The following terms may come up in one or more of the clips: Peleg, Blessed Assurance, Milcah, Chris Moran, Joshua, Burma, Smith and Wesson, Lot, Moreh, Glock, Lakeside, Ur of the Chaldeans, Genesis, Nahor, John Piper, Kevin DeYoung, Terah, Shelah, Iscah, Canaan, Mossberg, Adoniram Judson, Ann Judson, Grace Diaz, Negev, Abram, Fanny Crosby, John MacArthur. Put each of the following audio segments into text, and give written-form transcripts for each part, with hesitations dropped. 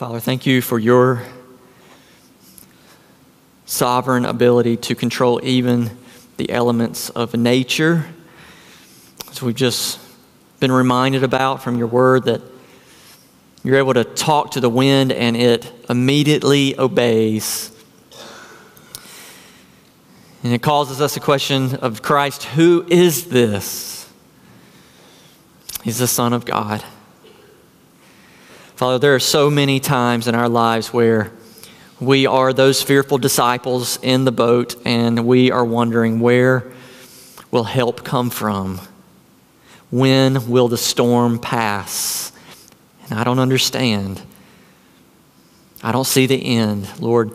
Father, thank you for your sovereign ability to control even the elements of nature. As we've just been reminded about from your word, that you're able to talk to the wind and it immediately obeys. And it causes us a question of Christ, who is this? He's the Son of God. Father, there are so many times in our lives where we are those fearful disciples in the boat and we are wondering, where will help come from? When will the storm pass? And I don't understand. I don't see the end. Lord,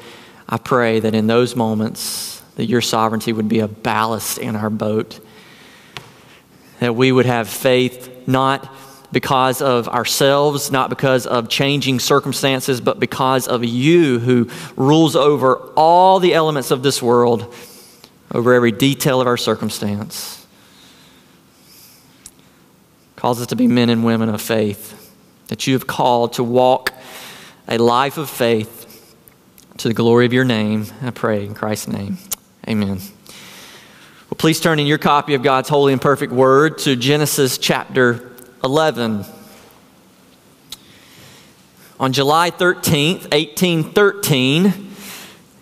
I pray that in those moments that your sovereignty would be a ballast in our boat, that we would have faith not because of ourselves, not because of changing circumstances, but because of you who rules over all the elements of this world, over every detail of our circumstance. Calls us to be men and women of faith, that you have called to walk a life of faith to the glory of your name. I pray in Christ's name, amen. Well, please turn in your copy of God's holy and perfect word to Genesis chapter 11. On July 13th, 1813,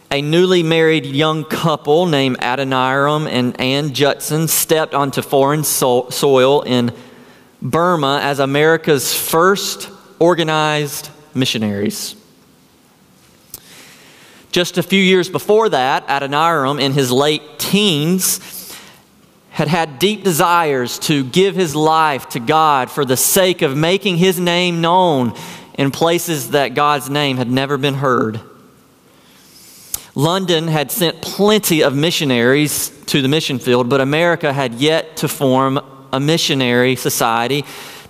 a newly married young couple named Adoniram and Ann Judson stepped onto foreign soil in Burma as America's first organized missionaries. Just a few years before that, Adoniram, in his late teens, had deep desires to give his life to God for the sake of making his name known in places that God's name had never been heard. London had sent plenty of missionaries to the mission field, but America had yet to form a missionary society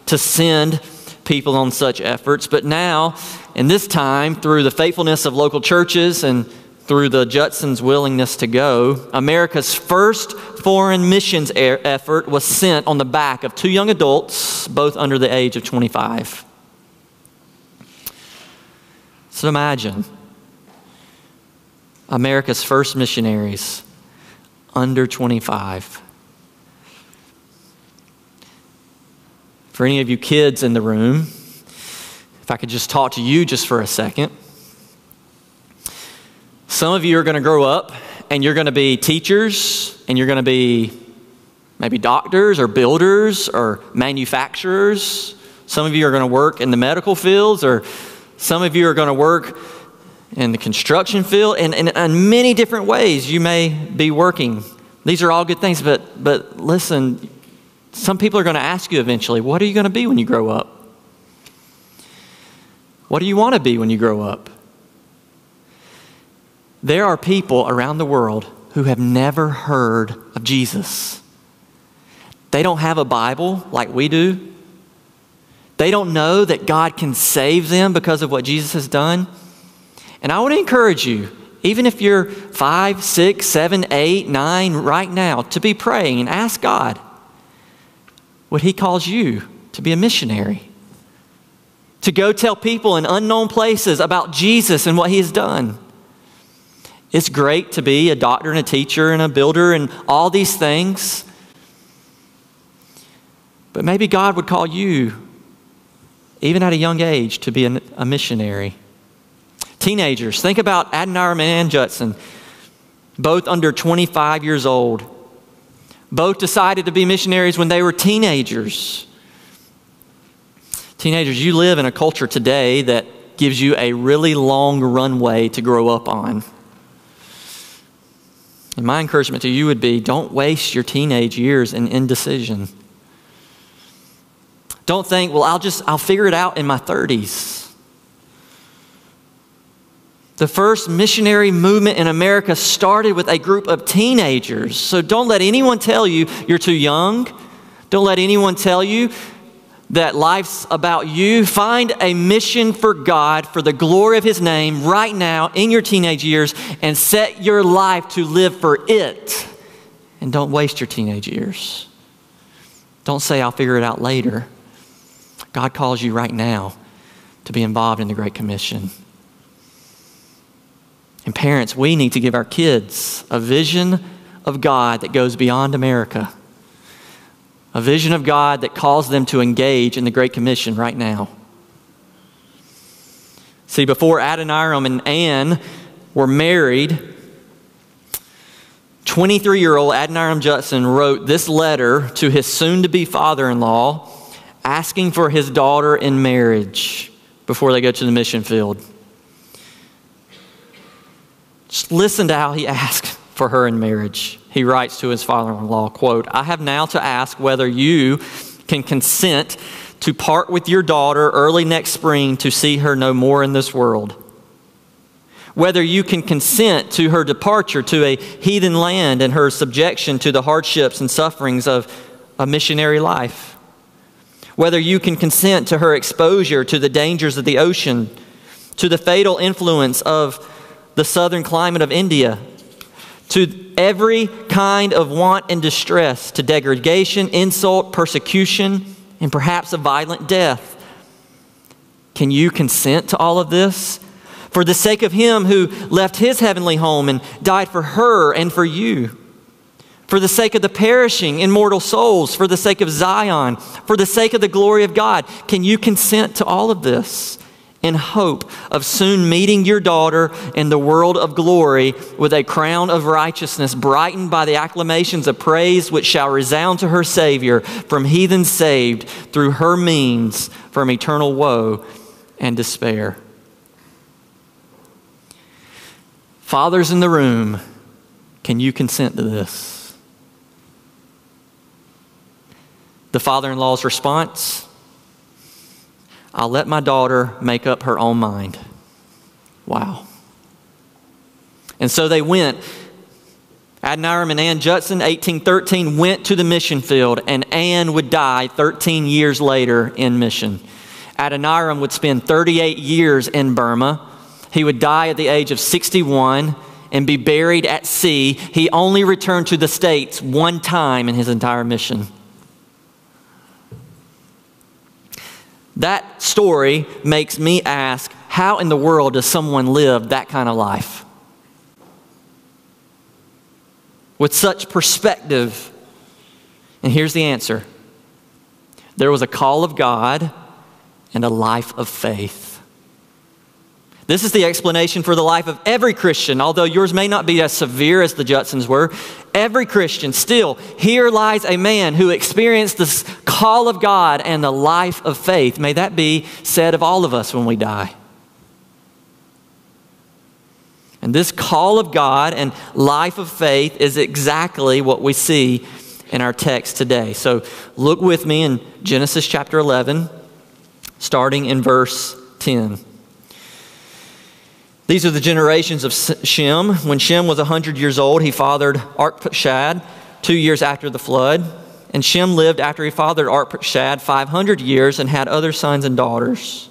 to send people on such efforts. But now, in this time, through the faithfulness of local churches and through the Judsons' willingness to go, America's first foreign missions effort was sent on the back of two young adults, both under the age of 25. So imagine America's first missionaries under 25. For any of you kids in the room, if I could just talk to you just for a second. Some of you are going to grow up and you're going to be teachers and you're going to be maybe doctors or builders or manufacturers. Some of you are going to work in the medical fields, or some of you are going to work in the construction field, and in many different ways you may be working. These are all good things, but listen, some people are going to ask you eventually, what are you going to be when you grow up? What do you want to be when you grow up? There are people around the world who have never heard of Jesus. They don't have a Bible like we do. They don't know that God can save them because of what Jesus has done. And I want to encourage you, even if you're 5, 6, 7, 8, 9 right now, to be praying and ask God, would He call you to be a missionary? To go tell people in unknown places about Jesus and what He has done. It's great to be a doctor and a teacher and a builder and all these things. But maybe God would call you, even at a young age, to be a missionary. Teenagers, think about Adoniram and Ann Judson, both under 25 years old. Both decided to be missionaries when they were teenagers. Teenagers, you live in a culture today that gives you a really long runway to grow up on. And my encouragement to you would be, don't waste your teenage years in indecision. Don't think, well, I'll figure it out in my 30s. The first missionary movement in America started with a group of teenagers. So don't let anyone tell you you're too young. Don't let anyone tell you that life's about you. Find a mission for God, for the glory of His name, right now in your teenage years, and set your life to live for it. And don't waste your teenage years. Don't say, I'll figure it out later. God calls you right now to be involved in the Great Commission. And parents, we need to give our kids a vision of God that goes beyond America. A vision of God that calls them to engage in the Great Commission right now. See, before Adoniram and Ann were married, 23-year-old Adoniram Judson wrote this letter to his soon-to-be father-in-law asking for his daughter in marriage before they go to the mission field. Just listen to how he asked for her in marriage. He writes to his father-in-law, quote, "I have now to ask whether you can consent to part with your daughter early next spring to see her no more in this world. Whether you can consent to her departure to a heathen land and her subjection to the hardships and sufferings of a missionary life. Whether you can consent to her exposure to the dangers of the ocean, to the fatal influence of the southern climate of India, to every kind of want and distress, to degradation, insult, persecution, and perhaps a violent death. Can you consent to all of this? For the sake of him who left his heavenly home and died for her and for you. For the sake of the perishing immortal souls, for the sake of Zion, for the sake of the glory of God, can you consent to all of this in hope of soon meeting your daughter in the world of glory with a crown of righteousness brightened by the acclamations of praise which shall resound to her Savior from heathens saved through her means from eternal woe and despair?" Fathers in the room, can you consent to this? The father-in-law's response, "I'll let my daughter make up her own mind." Wow. And so they went. Adoniram and Ann Judson, 1813, went to the mission field, and Ann would die 13 years later in mission. Adoniram would spend 38 years in Burma. He would die at the age of 61 and be buried at sea. He only returned to the States one time in his entire mission. That story makes me ask, how in the world does someone live that kind of life? With such perspective. And here's the answer. There was a call of God and a life of faith. This is the explanation for the life of every Christian, although yours may not be as severe as the Judsons were. Every Christian, still, here lies a man who experienced this call of God and the life of faith. May that be said of all of us when we die. And this call of God and life of faith is exactly what we see in our text today. So look with me in Genesis chapter 11, starting in verse 10. These are the generations of Shem. When Shem was 100 years old, he fathered Arpachshad 2 years after the flood. And Shem lived after he fathered Arpachshad 500 years and had other sons and daughters.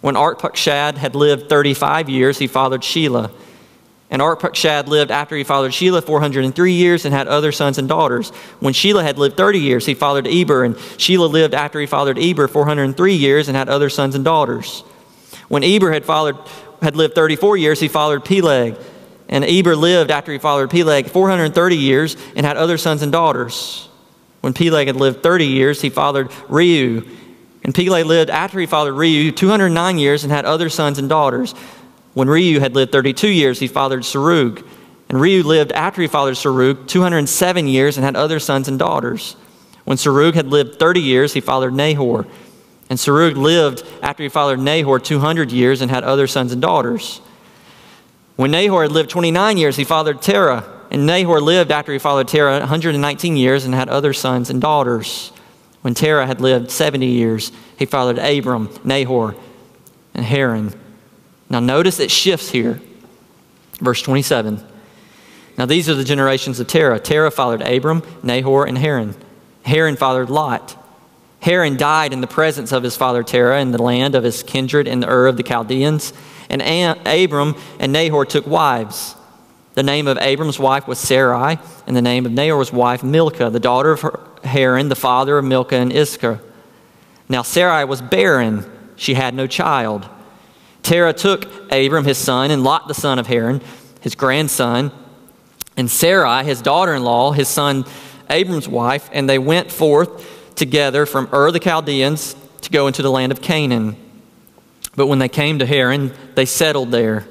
When Arpachshad had lived 35 years, he fathered Shelah. And Arpachshad lived after he fathered Shelah 403 years and had other sons and daughters. When Shelah had lived 30 years, he fathered Eber. And Shelah lived after he fathered Eber 403 years and had other sons and daughters. When Eber had lived 34 years, he fathered Peleg. And Eber lived after he fathered Peleg 430 years and had other sons and daughters. When Peleg had lived 30 years, he fathered Reu. And Peleg lived after he fathered Reu 209 years and had other sons and daughters. When Reu had lived 32 years, he fathered Serug. And Reu lived after he fathered Serug 207 years and had other sons and daughters. When Serug had lived 30 years, he fathered Nahor. And Serug lived after he fathered Nahor 200 years and had other sons and daughters. When Nahor had lived 29 years, he fathered Terah. And Nahor lived after he fathered Terah 119 years and had other sons and daughters. When Terah had lived 70 years, he fathered Abram, Nahor, and Haran. Now notice it shifts here. Verse 27. Now these are the generations of Terah. Terah fathered Abram, Nahor, and Haran. Haran fathered Lot. Haran died in the presence of his father Terah in the land of his kindred in the Ur of the Chaldeans. And Abram and Nahor took wives. The name of Abram's wife was Sarai, and the name of Nahor's wife Milcah, the daughter of Haran, the father of Milcah and Iscah. Now Sarai was barren. She had no child. Terah took Abram, his son, and Lot, the son of Haran, his grandson, and Sarai, his daughter-in-law, his son Abram's wife, and they went forth together from Ur of the Chaldeans to go into the land of Canaan. But when they came to Haran, they settled there.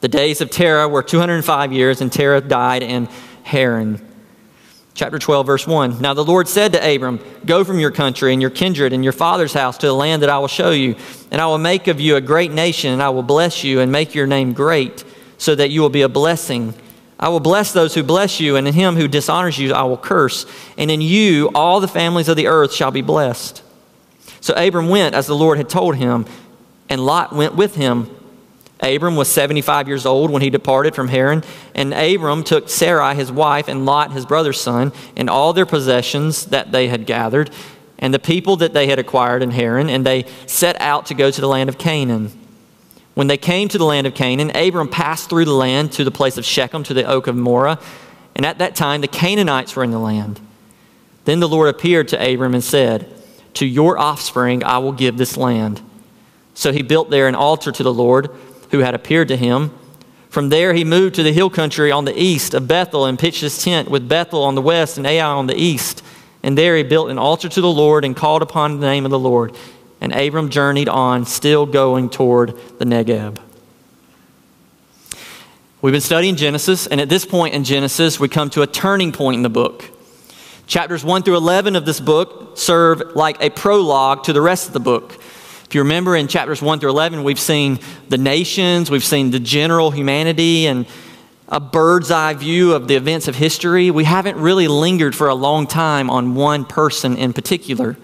The days of Terah were 205 years, and Terah died in Haran. Chapter 12, verse 1. Now the Lord said to Abram, "Go from your country and your kindred and your father's house to the land that I will show you, and I will make of you a great nation, and I will bless you and make your name great, so that you will be a blessing. I will bless those who bless you, and in him who dishonors you I will curse, and in you all the families of the earth shall be blessed." So Abram went as the Lord had told him, and Lot went with him. Abram was 75 years old when he departed from Haran, and Abram took Sarai his wife and Lot his brother's son and all their possessions that they had gathered and the people that they had acquired in Haran, and they set out to go to the land of Canaan. When they came to the land of Canaan, Abram passed through the land to the place of Shechem, to the oak of Moreh, and at that time the Canaanites were in the land. Then the Lord appeared to Abram and said, "To your offspring I will give this land." So he built there an altar to the Lord who had appeared to him. From there he moved to the hill country on the east of Bethel and pitched his tent with Bethel on the west and Ai on the east. And there he built an altar to the Lord and called upon the name of the Lord. And Abram journeyed on, still going toward the Negev. We've been studying Genesis, and at this point in Genesis, we come to a turning point in the book. Chapters 1 through 11 of this book serve like a prologue to the rest of the book. If you remember, in chapters 1 through 11, we've seen the nations, we've seen the general humanity, and a bird's eye view of the events of history. We haven't really lingered for a long time on one person in particular.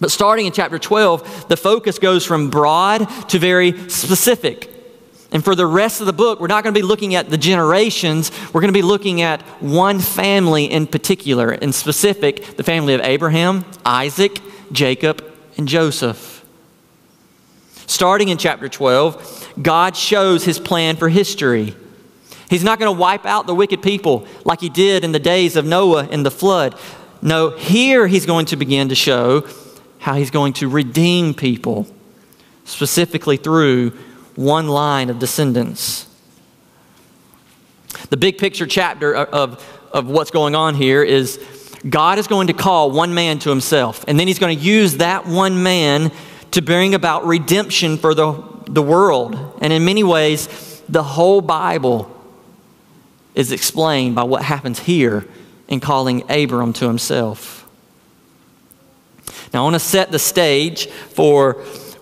But starting in chapter 12, the focus goes from broad to very specific. And for the rest of the book, we're not going to be looking at the generations. We're going to be looking at one family in particular, in specific, the family of Abraham, Isaac, Jacob, and Joseph. Starting in chapter 12, God shows his plan for history. He's not going to wipe out the wicked people like he did in the days of Noah and the flood. No, here he's going to begin to show how he's going to redeem people, specifically through one line of descendants. The big picture chapter of what's going on here is God is going to call one man to himself, and then he's going to use that one man to bring about redemption for the world. And in many ways, the whole Bible is explained by what happens here in calling Abram to himself. Now, I want to set the stage for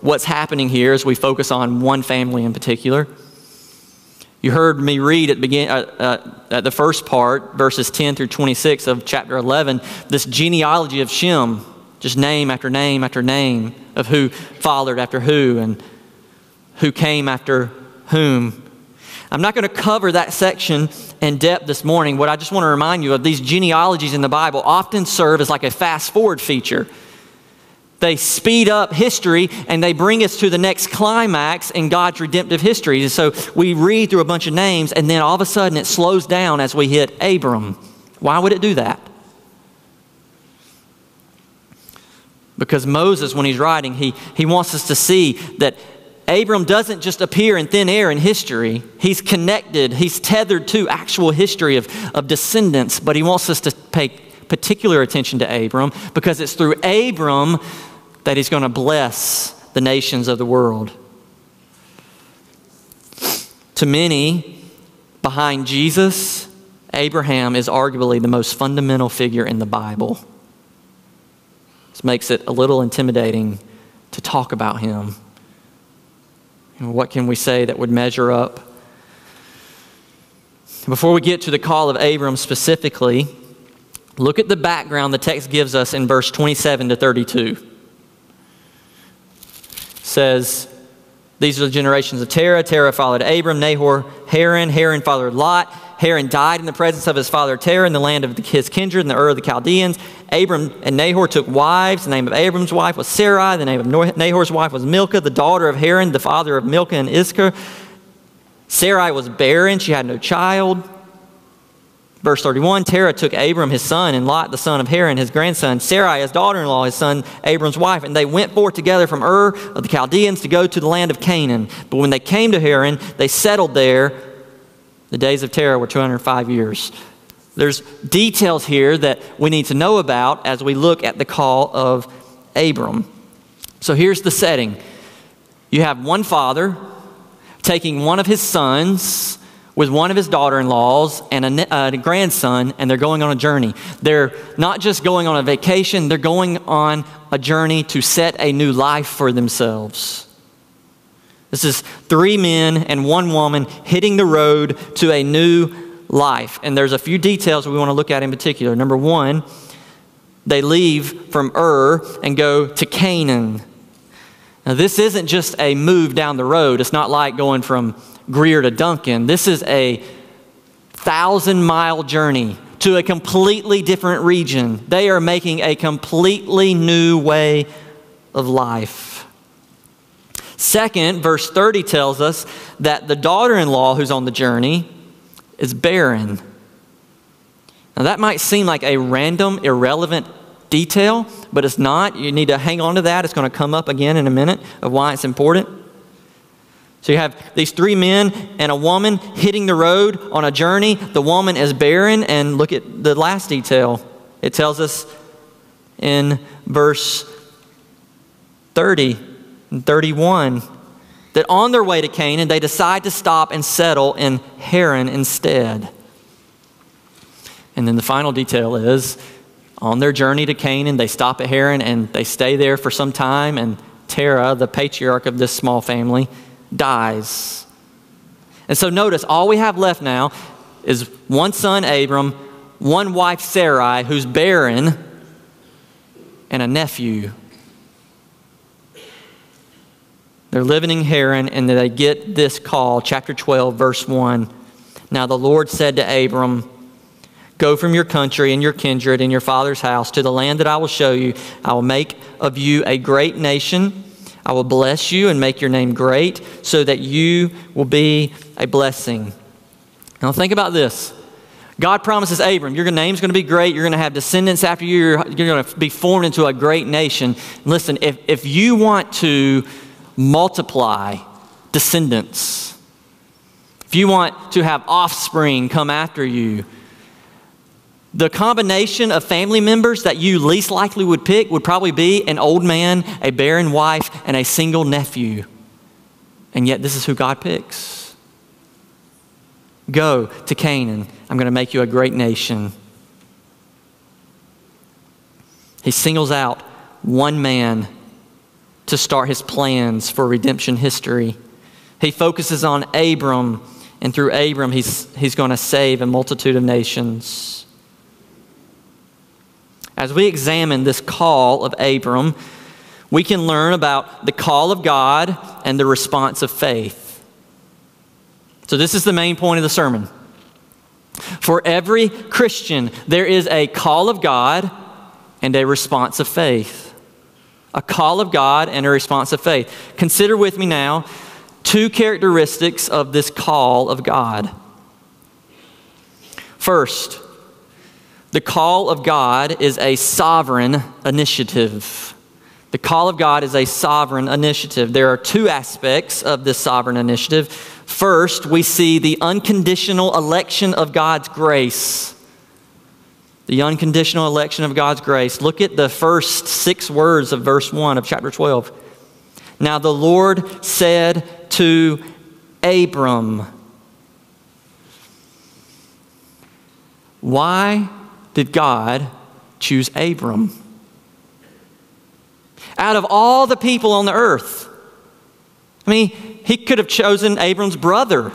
what's happening here as we focus on one family in particular. You heard me read at the first part, verses 10 through 26 of chapter 11, this genealogy of Shem, just name after name after name of who followed after who and who came after whom. I'm not going to cover that section in depth this morning. What I just want to remind you of, these genealogies in the Bible often serve as like a fast-forward feature. They speed up history and they bring us to the next climax in God's redemptive history. So we read through a bunch of names and then all of a sudden it slows down as we hit Abram. Why would it do that? Because Moses, when he's writing, he wants us to see that Abram doesn't just appear in thin air in history. He's connected, he's tethered to actual history of descendants, but he wants us to pay particular attention to Abram because it's through Abram that he's going to bless the nations of the world. To many, behind Jesus, Abraham is arguably the most fundamental figure in the Bible. Makes it a little intimidating to talk about him. And what can we say that would measure up? Before we get to the call of Abram specifically, look at the background the text gives us in verse 27 to 32. It says, these are the generations of Terah. Terah followed Abram, Nahor, Haran. Haran followed Lot. Haran died in the presence of his father Terah in the land of his kindred in the Ur of the Chaldeans. Abram and Nahor took wives. The name of Abram's wife was Sarai. The name of Nahor's wife was Milcah, the daughter of Haran, the father of Milcah and Iscah. Sarai was barren. She had no child. Verse 31, Terah took Abram, his son, and Lot, the son of Haran, his grandson, Sarai, his daughter-in-law, his son, Abram's wife, and they went forth together from Ur of the Chaldeans to go to the land of Canaan. But when they came to Haran, they settled there. The days of Terah were 205 years. There's details here that we need to know about as we look at the call of Abram. So here's the setting. You have one father taking one of his sons with one of his daughter-in-laws and a grandson, and they're going on a journey. They're not just going on a vacation, they're going on a journey to set a new life for themselves. This is three men and one woman hitting the road to a new life. And there's a few details we want to look at in particular. Number one, they leave from Ur and go to Canaan. Now, this isn't just a move down the road. It's not like going from Greer to Duncan. This is a 1,000-mile journey to a completely different region. They are making a completely new way of life. Second, verse 30 tells us that the daughter-in-law who's on the journey is barren. Now, that might seem like a random, irrelevant detail, but it's not. You need to hang on to that. It's going to come up again in a minute of why it's important. So you have these three men and a woman hitting the road on a journey. The woman is barren, and look at the last detail. It tells us in verse 30 and 31 that on their way to Canaan, they decide to stop and settle in Haran instead. And then the final detail is on their journey to Canaan, they stop at Haran and they stay there for some time, and Terah, the patriarch of this small family, dies. And so notice, all we have left now is one son, Abram, one wife, Sarai, who's barren, and a nephew. They're living in Haran, and they get this call, chapter 12, verse 1. Now the Lord said to Abram, "Go from your country and your kindred and your father's house to the land that I will show you. I will make of you a great nation. I will bless you and make your name great so that you will be a blessing." Now think about this. God promises Abram, your name's going to be great. You're going to have descendants after you. You're going to be formed into a great nation. Listen, if you want to multiply descendants, if you want to have offspring come after you, the combination of family members that you least likely would pick would probably be an old man, a barren wife, and a single nephew. And yet this is who God picks. Go to Canaan. I'm going to make you a great nation. He singles out one man to start his plans for redemption history. He focuses on Abram, and through Abram, he's going to save a multitude of nations. As we examine this call of Abram, we can learn about the call of God and the response of faith. So this is the main point of the sermon. For every Christian, there is a call of God and a response of faith. A call of God and a response of faith. Consider with me now two characteristics of this call of God. First, the call of God is a sovereign initiative. The call of God is a sovereign initiative. There are two aspects of this sovereign initiative. First, we see the unconditional election of God's grace. The unconditional election of God's grace. Look at the first six words of verse 1 of chapter 12. Now the Lord said to Abram. Why did God choose Abram? Out of all the people on the earth, I mean, he could have chosen Abram's brother.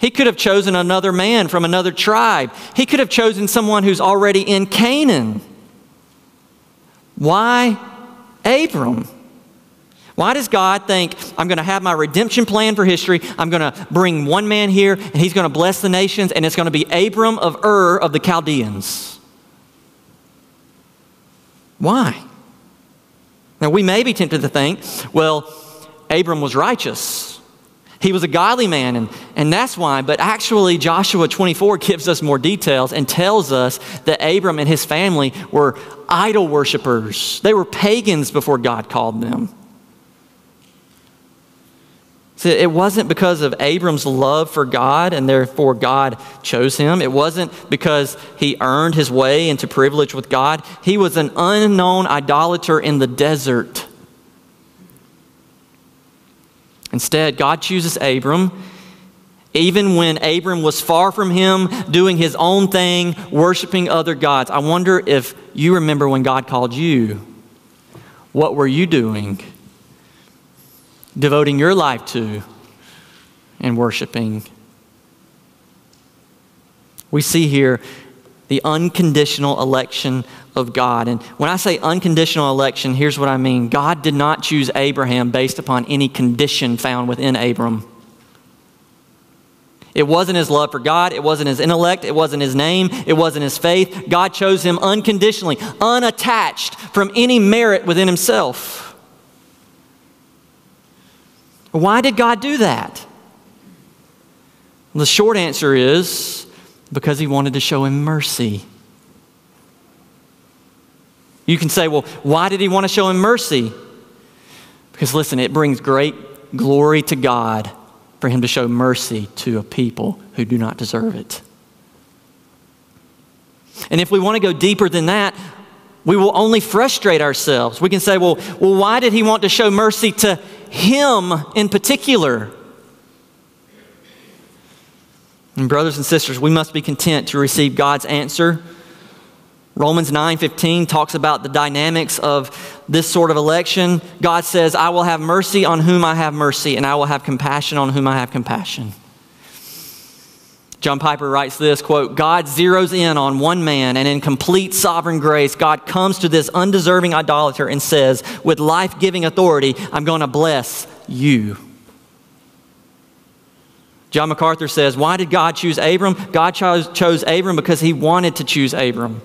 He could have chosen another man from another tribe. He could have chosen someone who's already in Canaan. Why Abram? Why does God think, I'm going to have my redemption plan for history, I'm going to bring one man here, and he's going to bless the nations, and it's going to be Abram of Ur of the Chaldeans? Why? Now, we may be tempted to think, well, Abram was righteous. He was a godly man, and that's why. But actually, Joshua 24 gives us more details and tells us that Abram and his family were idol worshipers. They were pagans before God called them. So it wasn't because of Abram's love for God and therefore God chose him. It wasn't because he earned his way into privilege with God. He was an unknown idolater in the desert. Instead, God chooses Abram, even when Abram was far from him, doing his own thing, worshiping other gods. I wonder if you remember when God called you. What were you doing? Devoting your life to and worshiping. We see here the unconditional election of God. And when I say unconditional election, here's what I mean. God did not choose Abraham based upon any condition found within Abram. It wasn't his love for God. It wasn't his intellect. It wasn't his name. It wasn't his faith. God chose him unconditionally, unattached from any merit within himself. Why did God do that? The short answer is because he wanted to show him mercy. You can say, well, why did he want to show him mercy? Because listen, it brings great glory to God for him to show mercy to a people who do not deserve it. And if we want to go deeper than that, we will only frustrate ourselves. We can say, well, why did he want to show mercy to him in particular? And brothers and sisters, we must be content to receive God's answer. Romans 9:15 talks about the dynamics of this sort of election. God says, I will have mercy on whom I have mercy, and I will have compassion on whom I have compassion. John Piper writes this, quote, God zeroes in on one man, and in complete sovereign grace, God comes to this undeserving idolater and says, with life-giving authority, I'm going to bless you. John MacArthur says, why did God choose Abram? God chose Abram because he wanted to choose Abram.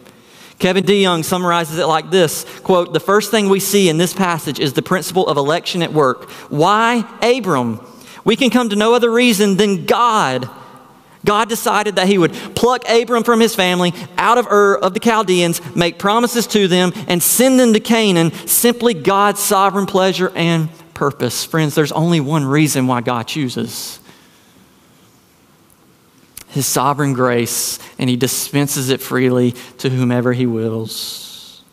Kevin DeYoung summarizes it like this, quote, the first thing we see in this passage is the principle of election at work. Why Abram? We can come to no other reason than God. God decided that he would pluck Abram from his family out of Ur of the Chaldeans, make promises to them, and send them to Canaan, simply God's sovereign pleasure and purpose. Friends, there's only one reason why God chooses. His sovereign grace, and he dispenses it freely to whomever he wills.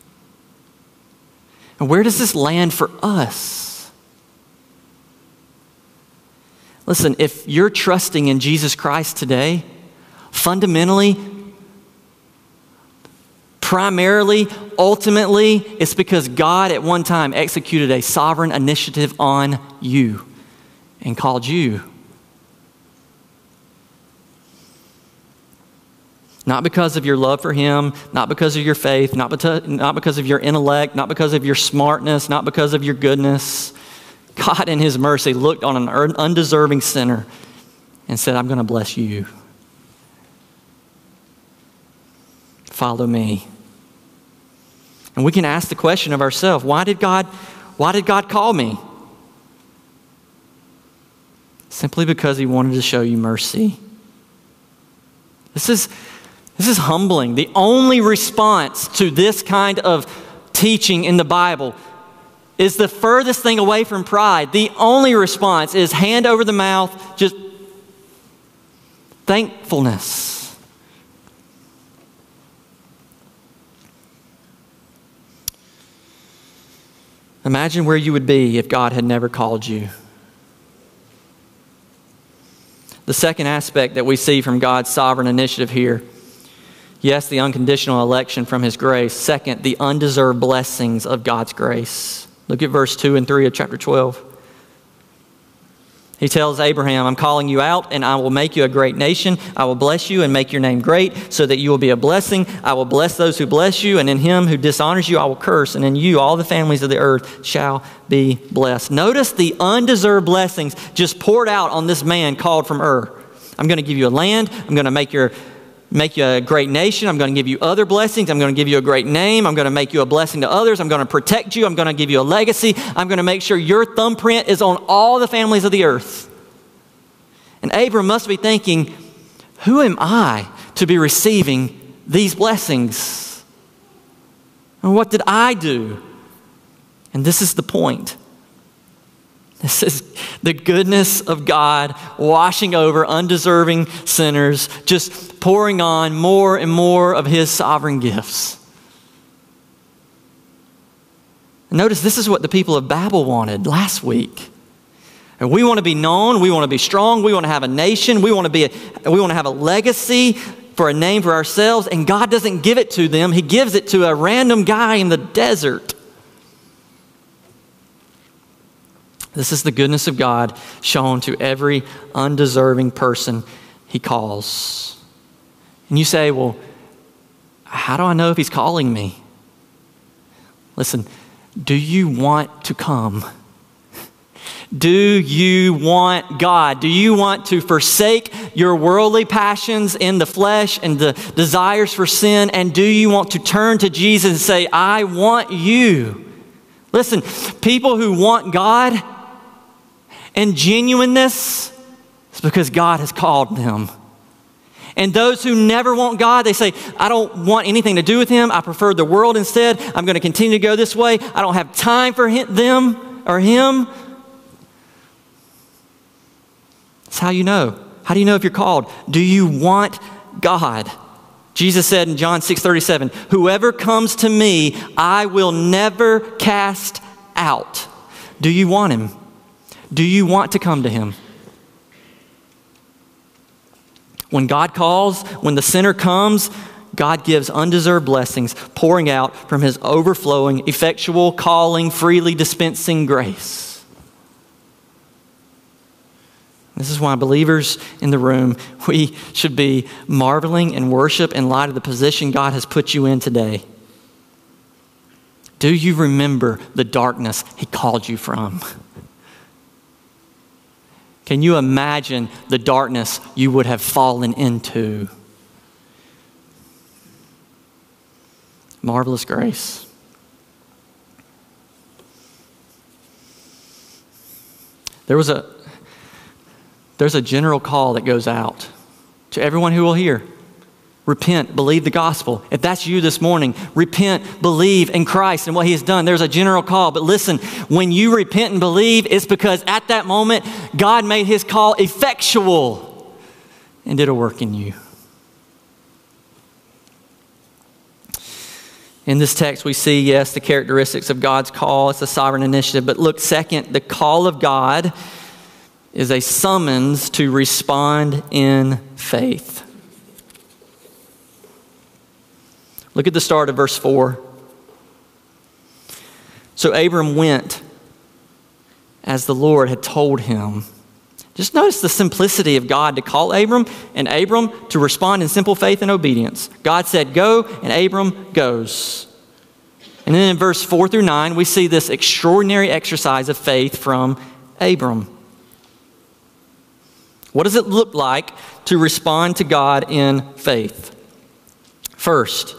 And where does this land for us? Listen, if you're trusting in Jesus Christ today, fundamentally, primarily, ultimately, it's because God at one time executed a sovereign initiative on you and called you. Not because of your love for him, not because of your faith, not because of your intellect, not because of your smartness, not because of your goodness. God in his mercy looked on an undeserving sinner and said, I'm going to bless you. Follow me. And we can ask the question of ourselves, why did God call me? Simply because he wanted to show you mercy. This is humbling. The only response to this kind of teaching in the Bible is the furthest thing away from pride. The only response is hand over the mouth, just thankfulness. Imagine where you would be if God had never called you. The second aspect that we see from God's sovereign initiative here, yes, the unconditional election from his grace. Second, the undeserved blessings of God's grace. Look at verse 2 and 3 of chapter 12. He tells Abraham, I'm calling you out, and I will make you a great nation. I will bless you and make your name great so that you will be a blessing. I will bless those who bless you, and in him who dishonors you I will curse, and in you all the families of the earth shall be blessed. Notice the undeserved blessings just poured out on this man called from Ur. I'm going to give you a land. I'm going to make you a great nation. I'm going to give you other blessings. I'm going to give you a great name. I'm going to make you a blessing to others. I'm going to protect you. I'm going to give you a legacy. I'm going to make sure your thumbprint is on all the families of the earth. And Abram must be thinking, who am I to be receiving these blessings? And what did I do? And this is the point. This is the goodness of God washing over undeserving sinners, just pouring on more and more of his sovereign gifts. Notice this is what the people of Babel wanted last week. And we want to be known, we want to be strong, we want to have a nation, we want to have a legacy for a name for ourselves, and God doesn't give it to them. He gives it to a random guy in the desert. This is the goodness of God shown to every undeserving person he calls. And you say, well, how do I know if he's calling me? Listen, do you want to come? Do you want God? Do you want to forsake your worldly passions in the flesh and the desires for sin? And do you want to turn to Jesus and say, I want you? Listen, people who want God and genuineness, it's because God has called them. And those who never want God, they say, I don't want anything to do with him. I prefer the world instead. I'm going to continue to go this way. I don't have time for them or him. That's how you know. How do you know if you're called? Do you want God? Jesus said in John 6:37, whoever comes to me, I will never cast out. Do you want him? Do you want to come to him? When God calls, when the sinner comes, God gives undeserved blessings pouring out from his overflowing, effectual, calling, freely dispensing grace. This is why believers in the room, we should be marveling and worship in light of the position God has put you in today. Do you remember the darkness he called you from? Can you imagine the darkness you would have fallen into? Marvelous grace. There's a general call that goes out to everyone who will hear. Repent, believe the gospel. If that's you this morning, repent, believe in Christ and what he has done. There's a general call. But listen, when you repent and believe, it's because at that moment, God made his call effectual and did a work in you. In this text, we see, yes, the characteristics of God's call. It's a sovereign initiative. But look, second, the call of God is a summons to respond in faith. Look at the start of verse 4. So Abram went as the Lord had told him. Just notice the simplicity of God to call Abram and Abram to respond in simple faith and obedience. God said, go, and Abram goes. And then in verse 4 through 9, we see this extraordinary exercise of faith from Abram. What does it look like to respond to God in faith? First,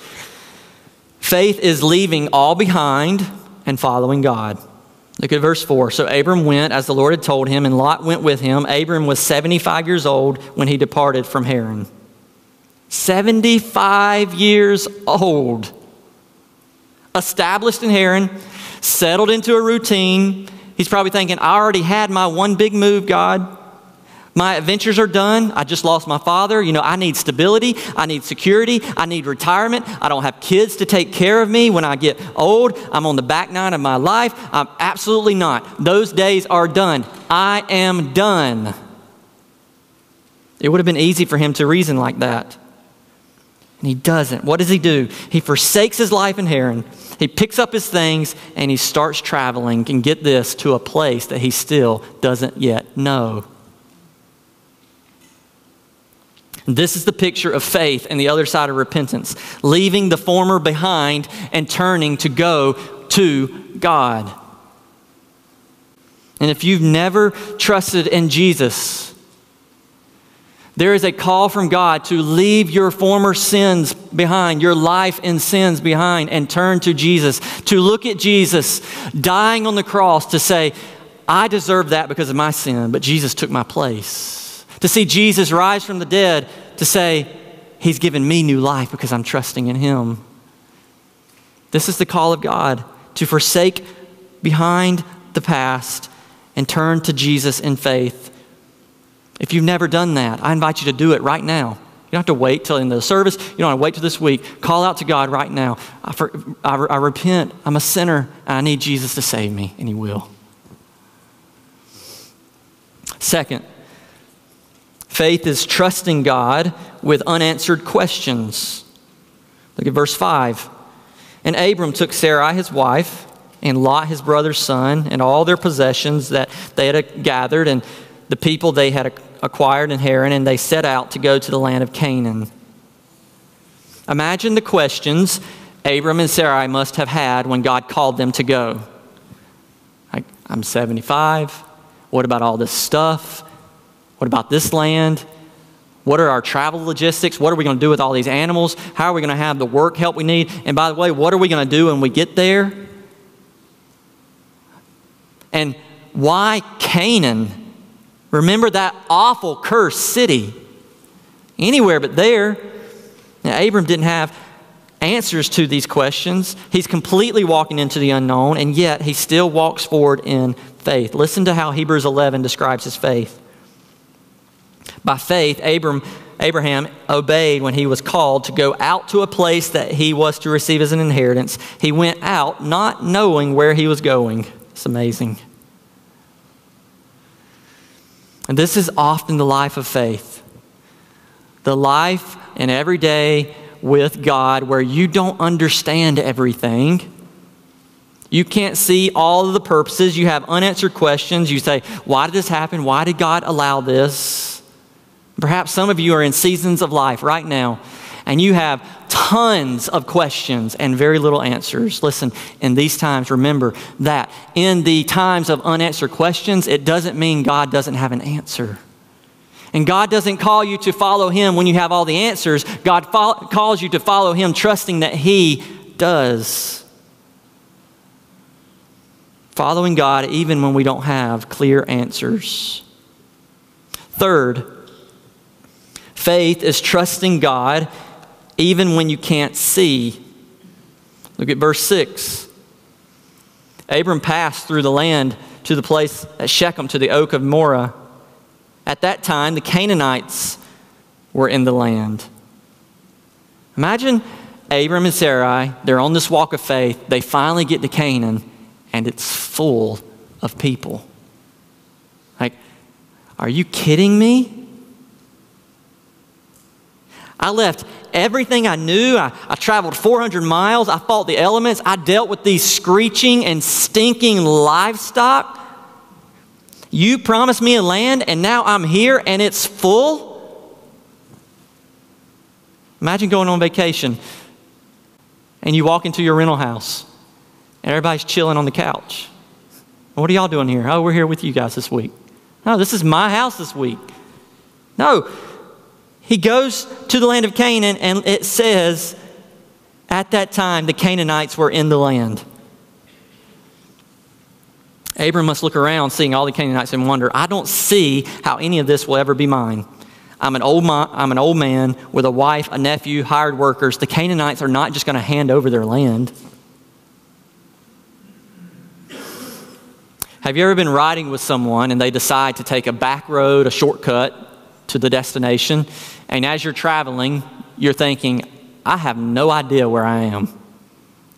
faith is leaving all behind and following God. Look at verse 4. So Abram went as the Lord had told him, and Lot went with him. Abram was 75 years old when he departed from Haran. 75 years old. Established in Haran, settled into a routine. He's probably thinking, I already had my one big move, God. My adventures are done. I just lost my father. You know, I need stability. I need security. I need retirement. I don't have kids to take care of me when I get old. I'm on the back nine of my life. I'm absolutely not. Those days are done. I am done. It would have been easy for him to reason like that. And he doesn't. What does he do? He forsakes his life in Haran. He picks up his things and he starts traveling, and get this, to a place that he still doesn't yet know. This is the picture of faith and the other side of repentance, leaving the former behind and turning to go to God. And if you've never trusted in Jesus, there is a call from God to leave your former sins behind, your life and sins behind, and turn to Jesus, to look at Jesus dying on the cross to say, I deserve that because of my sin, but Jesus took my place. to see Jesus rise from the dead, to say, he's given me new life because I'm trusting in him. This is the call of God, to forsake behind the past and turn to Jesus in faith. If you've never done that, I invite you to do it right now. You don't have to wait till the end of the service. You don't have to wait till this week. Call out to God right now. I repent. I'm a sinner, and I need Jesus to save me, and he will. Second, faith is trusting God with unanswered questions. Look at verse 5. And Abram took Sarai, his wife, and Lot, his brother's son, and all their possessions that they had gathered, and the people they had acquired in Haran, and they set out to go to the land of Canaan. Imagine the questions Abram and Sarai must have had when God called them to go. Like, I'm 75. What about all this stuff? What about this land? What are our travel logistics? What are we going to do with all these animals? How are we going to have the work help we need? And by the way, what are we going to do when we get there? And why Canaan? Remember that awful cursed city. Anywhere but there. Now, Abram didn't have answers to these questions. He's completely walking into the unknown, and yet he still walks forward in faith. Listen to how Hebrews 11 describes his faith. By faith, Abraham obeyed when he was called to go out to a place that he was to receive as an inheritance. He went out not knowing where he was going. It's amazing. And this is often the life of faith. The life and every day with God where you don't understand everything. You can't see all of the purposes. You have unanswered questions. You say, why did this happen? Why did God allow this? Perhaps some of you are in seasons of life right now, and you have tons of questions and very little answers. Listen, in these times, remember that in the times of unanswered questions, it doesn't mean God doesn't have an answer. And God doesn't call you to follow him when you have all the answers. God calls you to follow him, trusting that he does. Following God even when we don't have clear answers. Third, faith is trusting God even when you can't see. Look at verse 6. Abram passed through the land to the place at Shechem, to the oak of Moreh. At that time, the Canaanites were in the land. Imagine Abram and Sarai, they're on this walk of faith. They finally get to Canaan, and it's full of people. Like, are you kidding me? I left everything I knew. I traveled 400 miles. I fought the elements. I dealt with these screeching and stinking livestock. You promised me a land, and now I'm here, and it's full. Imagine going on vacation, and you walk into your rental house, and everybody's chilling on the couch. What are y'all doing here? Oh, we're here with you guys this week. No, this is my house this week. No. He goes to the land of Canaan, and it says, at that time, the Canaanites were in the land. Abram must look around, seeing all the Canaanites, and wonder, I don't see how any of this will ever be mine. I'm an old man with a wife, a nephew, hired workers. The Canaanites are not just going to hand over their land. Have you ever been riding with someone, and they decide to take a back road, a shortcut, to the destination, and as you're traveling, you're thinking, I have no idea where I am.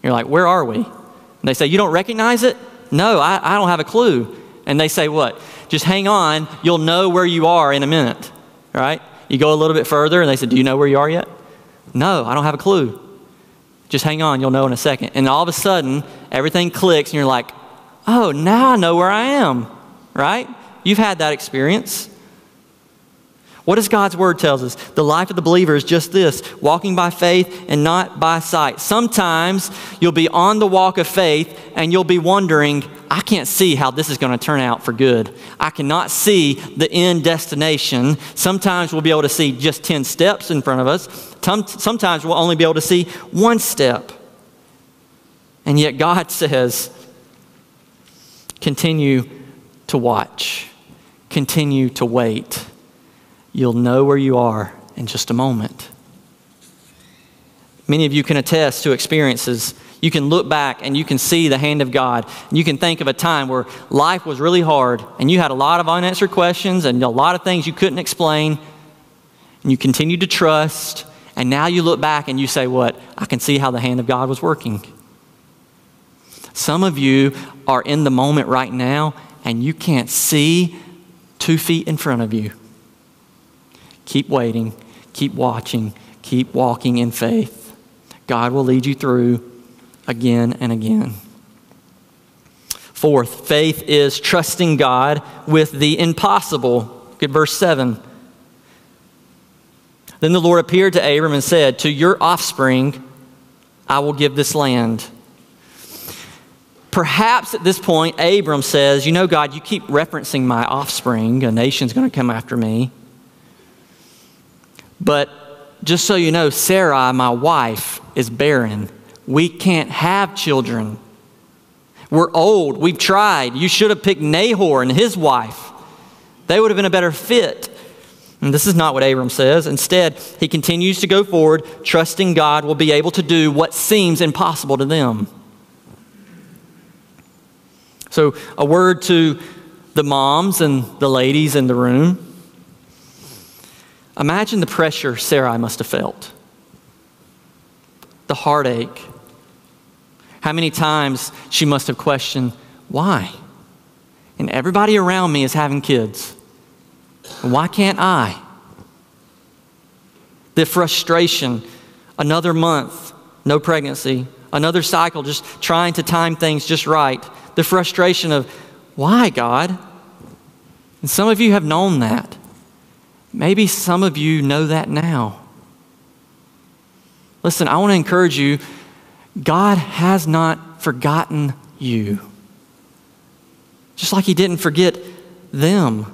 You're like, where are we? And they say, you don't recognize it? No, I don't have a clue. And they say, what? Just hang on, you'll know where you are in a minute, right? You go a little bit further, and they say, do you know where you are yet? No, I don't have a clue. Just hang on, you'll know in a second. And all of a sudden, everything clicks, and you're like, oh, now I know where I am, right? You've had that experience. What does God's word tells us? The life of the believer is just this, walking by faith and not by sight. Sometimes you'll be on the walk of faith and you'll be wondering, I can't see how this is going to turn out for good. I cannot see the end destination. Sometimes we'll be able to see just 10 steps in front of us. Sometimes we'll only be able to see one step. And yet God says, continue to watch. Continue to wait. You'll know where you are in just a moment. Many of you can attest to experiences. You can look back and you can see the hand of God. And you can think of a time where life was really hard and you had a lot of unanswered questions and a lot of things you couldn't explain. And you continued to trust. And now you look back and you say, what? I can see how the hand of God was working. Some of you are in the moment right now and you can't see 2 feet in front of you. Keep waiting, keep watching, keep walking in faith. God will lead you through again and again. Fourth, faith is trusting God with the impossible. Look at verse 7. Then the Lord appeared to Abram and said, to your offspring I will give this land. Perhaps at this point, Abram says, you know, God, you keep referencing my offspring. A nation's going to come after me. But just so you know, Sarai, my wife, is barren. We can't have children. We're old. We've tried. You should have picked Nahor and his wife. They would have been a better fit. And this is not what Abram says. Instead, he continues to go forward, trusting God will be able to do what seems impossible to them. So a word to the moms and the ladies in the room. Imagine the pressure Sarai must have felt. The heartache. How many times she must have questioned, why? And everybody around me is having kids. Why can't I? The frustration, another month, no pregnancy, another cycle, just trying to time things just right. The frustration of, why, God? And some of you have known that. Maybe some of you know that now. Listen, I want to encourage you, God has not forgotten you. Just like he didn't forget them.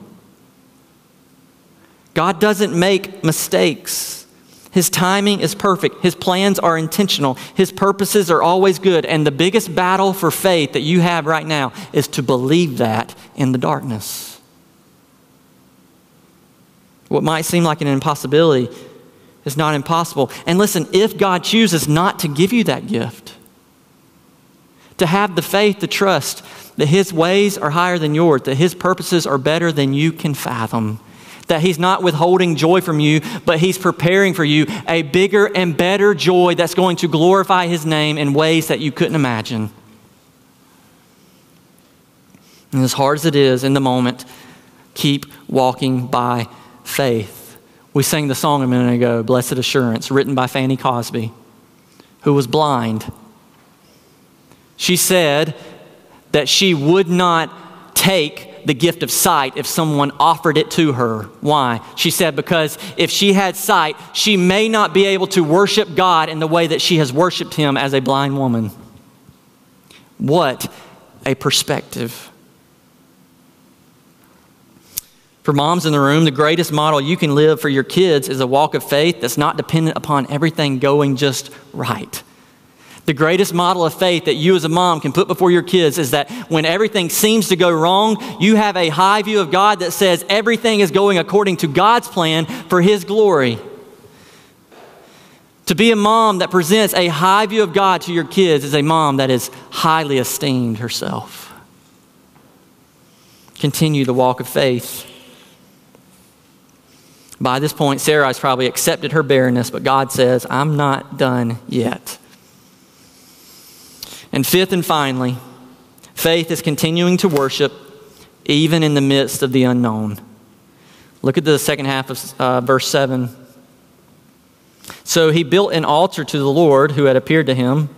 God doesn't make mistakes. His timing is perfect. His plans are intentional. His purposes are always good. And the biggest battle for faith that you have right now is to believe that in the darkness. What might seem like an impossibility is not impossible. And listen, if God chooses not to give you that gift, to have the faith, the trust that his ways are higher than yours, that his purposes are better than you can fathom, that he's not withholding joy from you, but he's preparing for you a bigger and better joy that's going to glorify his name in ways that you couldn't imagine. And as hard as it is in the moment, keep walking by faith. We sang the song a minute ago, Blessed Assurance, written by Fanny Crosby, who was blind. She said that she would not take the gift of sight if someone offered it to her. Why? She said, because if she had sight, she may not be able to worship God in the way that she has worshiped him as a blind woman. What a perspective. For moms in the room, the greatest model you can live for your kids is a walk of faith that's not dependent upon everything going just right. The greatest model of faith that you as a mom can put before your kids is that when everything seems to go wrong, you have a high view of God that says everything is going according to God's plan for his glory. To be a mom that presents a high view of God to your kids is a mom that is highly esteemed herself. Continue the walk of faith. By this point, Sarai's probably accepted her barrenness, but God says, I'm not done yet. And fifth and finally, faith is continuing to worship even in the midst of the unknown. Look at the second half of verse 7. So he built an altar to the Lord who had appeared to him.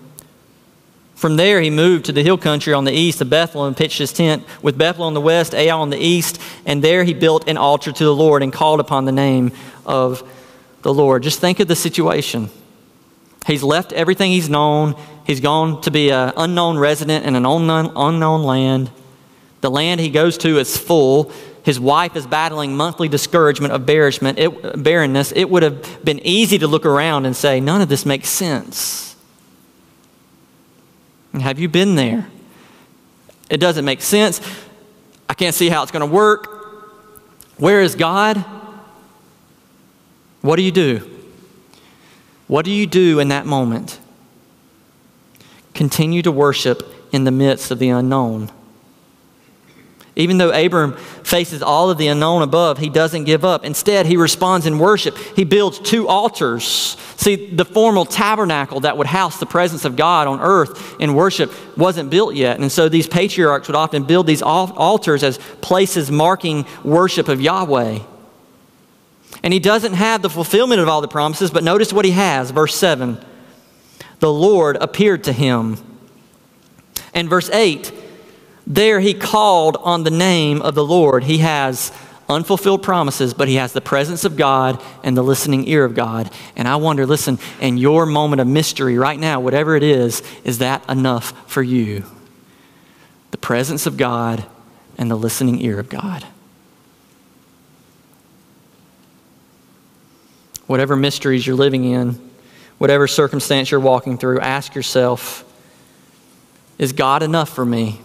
From there he moved to the hill country on the east of Bethel and pitched his tent with Bethel on the west, Ai on the east. And there he built an altar to the Lord and called upon the name of the Lord. Just think of the situation. He's left everything he's known. He's gone to be an unknown resident in an unknown land. The land he goes to is full. His wife is battling monthly discouragement of barrenness. It would have been easy to look around and say, none of this makes sense. And have you been there? It doesn't make sense. I can't see how it's going to work. Where is God? What do you do? What do you do in that moment? Continue to worship in the midst of the unknown. Even though Abram faces all of the unknown above, he doesn't give up. Instead, he responds in worship. He builds two altars. See, the formal tabernacle that would house the presence of God on earth in worship wasn't built yet. And so these patriarchs would often build these altars as places marking worship of Yahweh. And he doesn't have the fulfillment of all the promises, but notice what he has. Verse 7, the Lord appeared to him. And verse 8, there he called on the name of the Lord. He has unfulfilled promises, but he has the presence of God and the listening ear of God. And I wonder, listen, in your moment of mystery right now, whatever it is that enough for you? The presence of God and the listening ear of God. Whatever mysteries you're living in, whatever circumstance you're walking through, ask yourself, is God enough for me?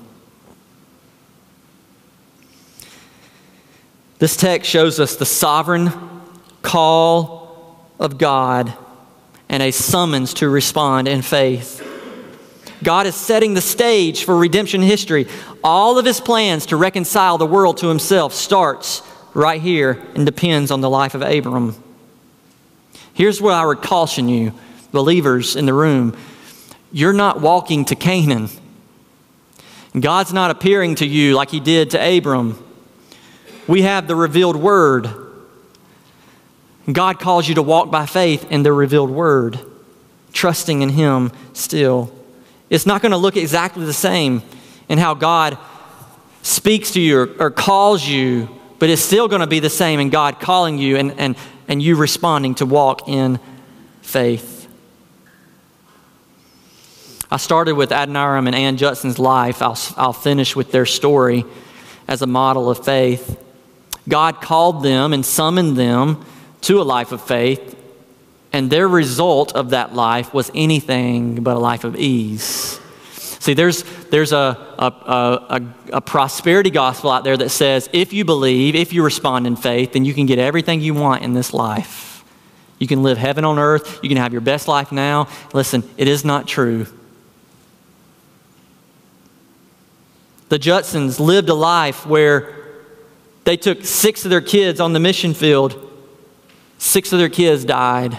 This text shows us the sovereign call of God and a summons to respond in faith. God is setting the stage for redemption history. All of his plans to reconcile the world to himself starts right here and depends on the life of Abram. Here's where I would caution you, believers in the room. You're not walking to Canaan. God's not appearing to you like he did to Abram. We have the revealed word. God calls you to walk by faith in the revealed word, trusting in him still. It's not going to look exactly the same in how God speaks to you or calls you, but it's still going to be the same in God calling you and you responding to walk in faith. I started with Adoniram and Ann Judson's life. I'll finish with their story as a model of faith. God called them and summoned them to a life of faith, and their result of that life was anything but a life of ease. See, there's a prosperity gospel out there that says, if you believe, if you respond in faith, then you can get everything you want in this life. You can live heaven on earth. You can have your best life now. Listen, it is not true. The Judsons lived a life where they took 6 of their kids on the mission field. 6 of their kids died.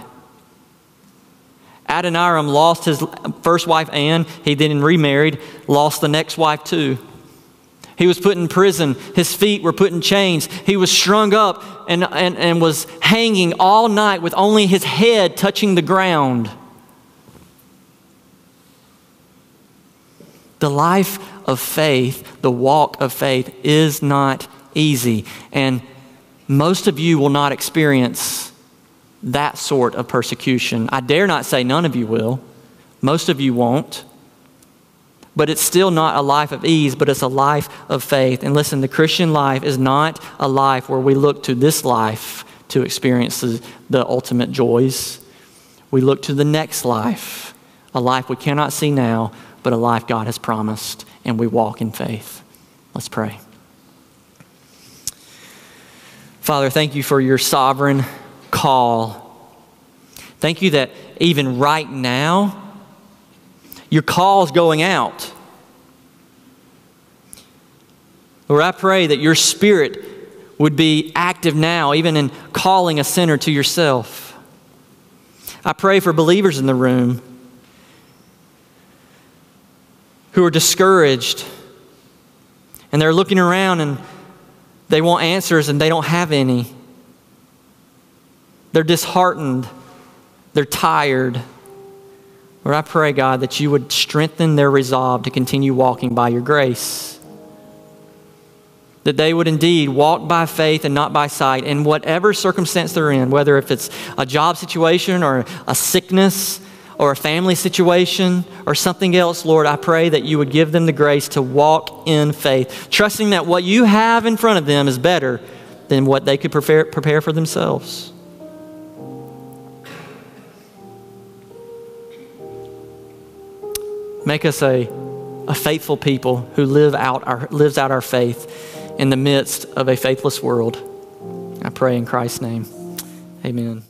Adoniram lost his first wife, Ann. He then remarried, lost the next wife too. He was put in prison. His feet were put in chains. He was strung up and was hanging all night with only his head touching the ground. The life of faith, the walk of faith, is not easy. And most of you will not experience that sort of persecution. I dare not say none of you will. Most of you won't. But it's still not a life of ease, but it's a life of faith. And listen, the Christian life is not a life where we look to this life to experience the ultimate joys. We look to the next life, a life we cannot see now, but a life God has promised, and we walk in faith. Let's pray. Father, thank you for your sovereign call. Thank you that even right now, your call is going out. Lord, I pray that your Spirit would be active now, even in calling a sinner to yourself. I pray for believers in the room who are discouraged and they're looking around and they want answers and they don't have any. They're disheartened. They're tired. Lord, I pray, God, that you would strengthen their resolve to continue walking by your grace. That they would indeed walk by faith and not by sight in whatever circumstance they're in, whether if it's a job situation or a sickness or a family situation, or something else, Lord, I pray that you would give them the grace to walk in faith, trusting that what you have in front of them is better than what they could prepare for themselves. Make us a faithful people who lives out our faith in the midst of a faithless world. I pray in Christ's name. Amen.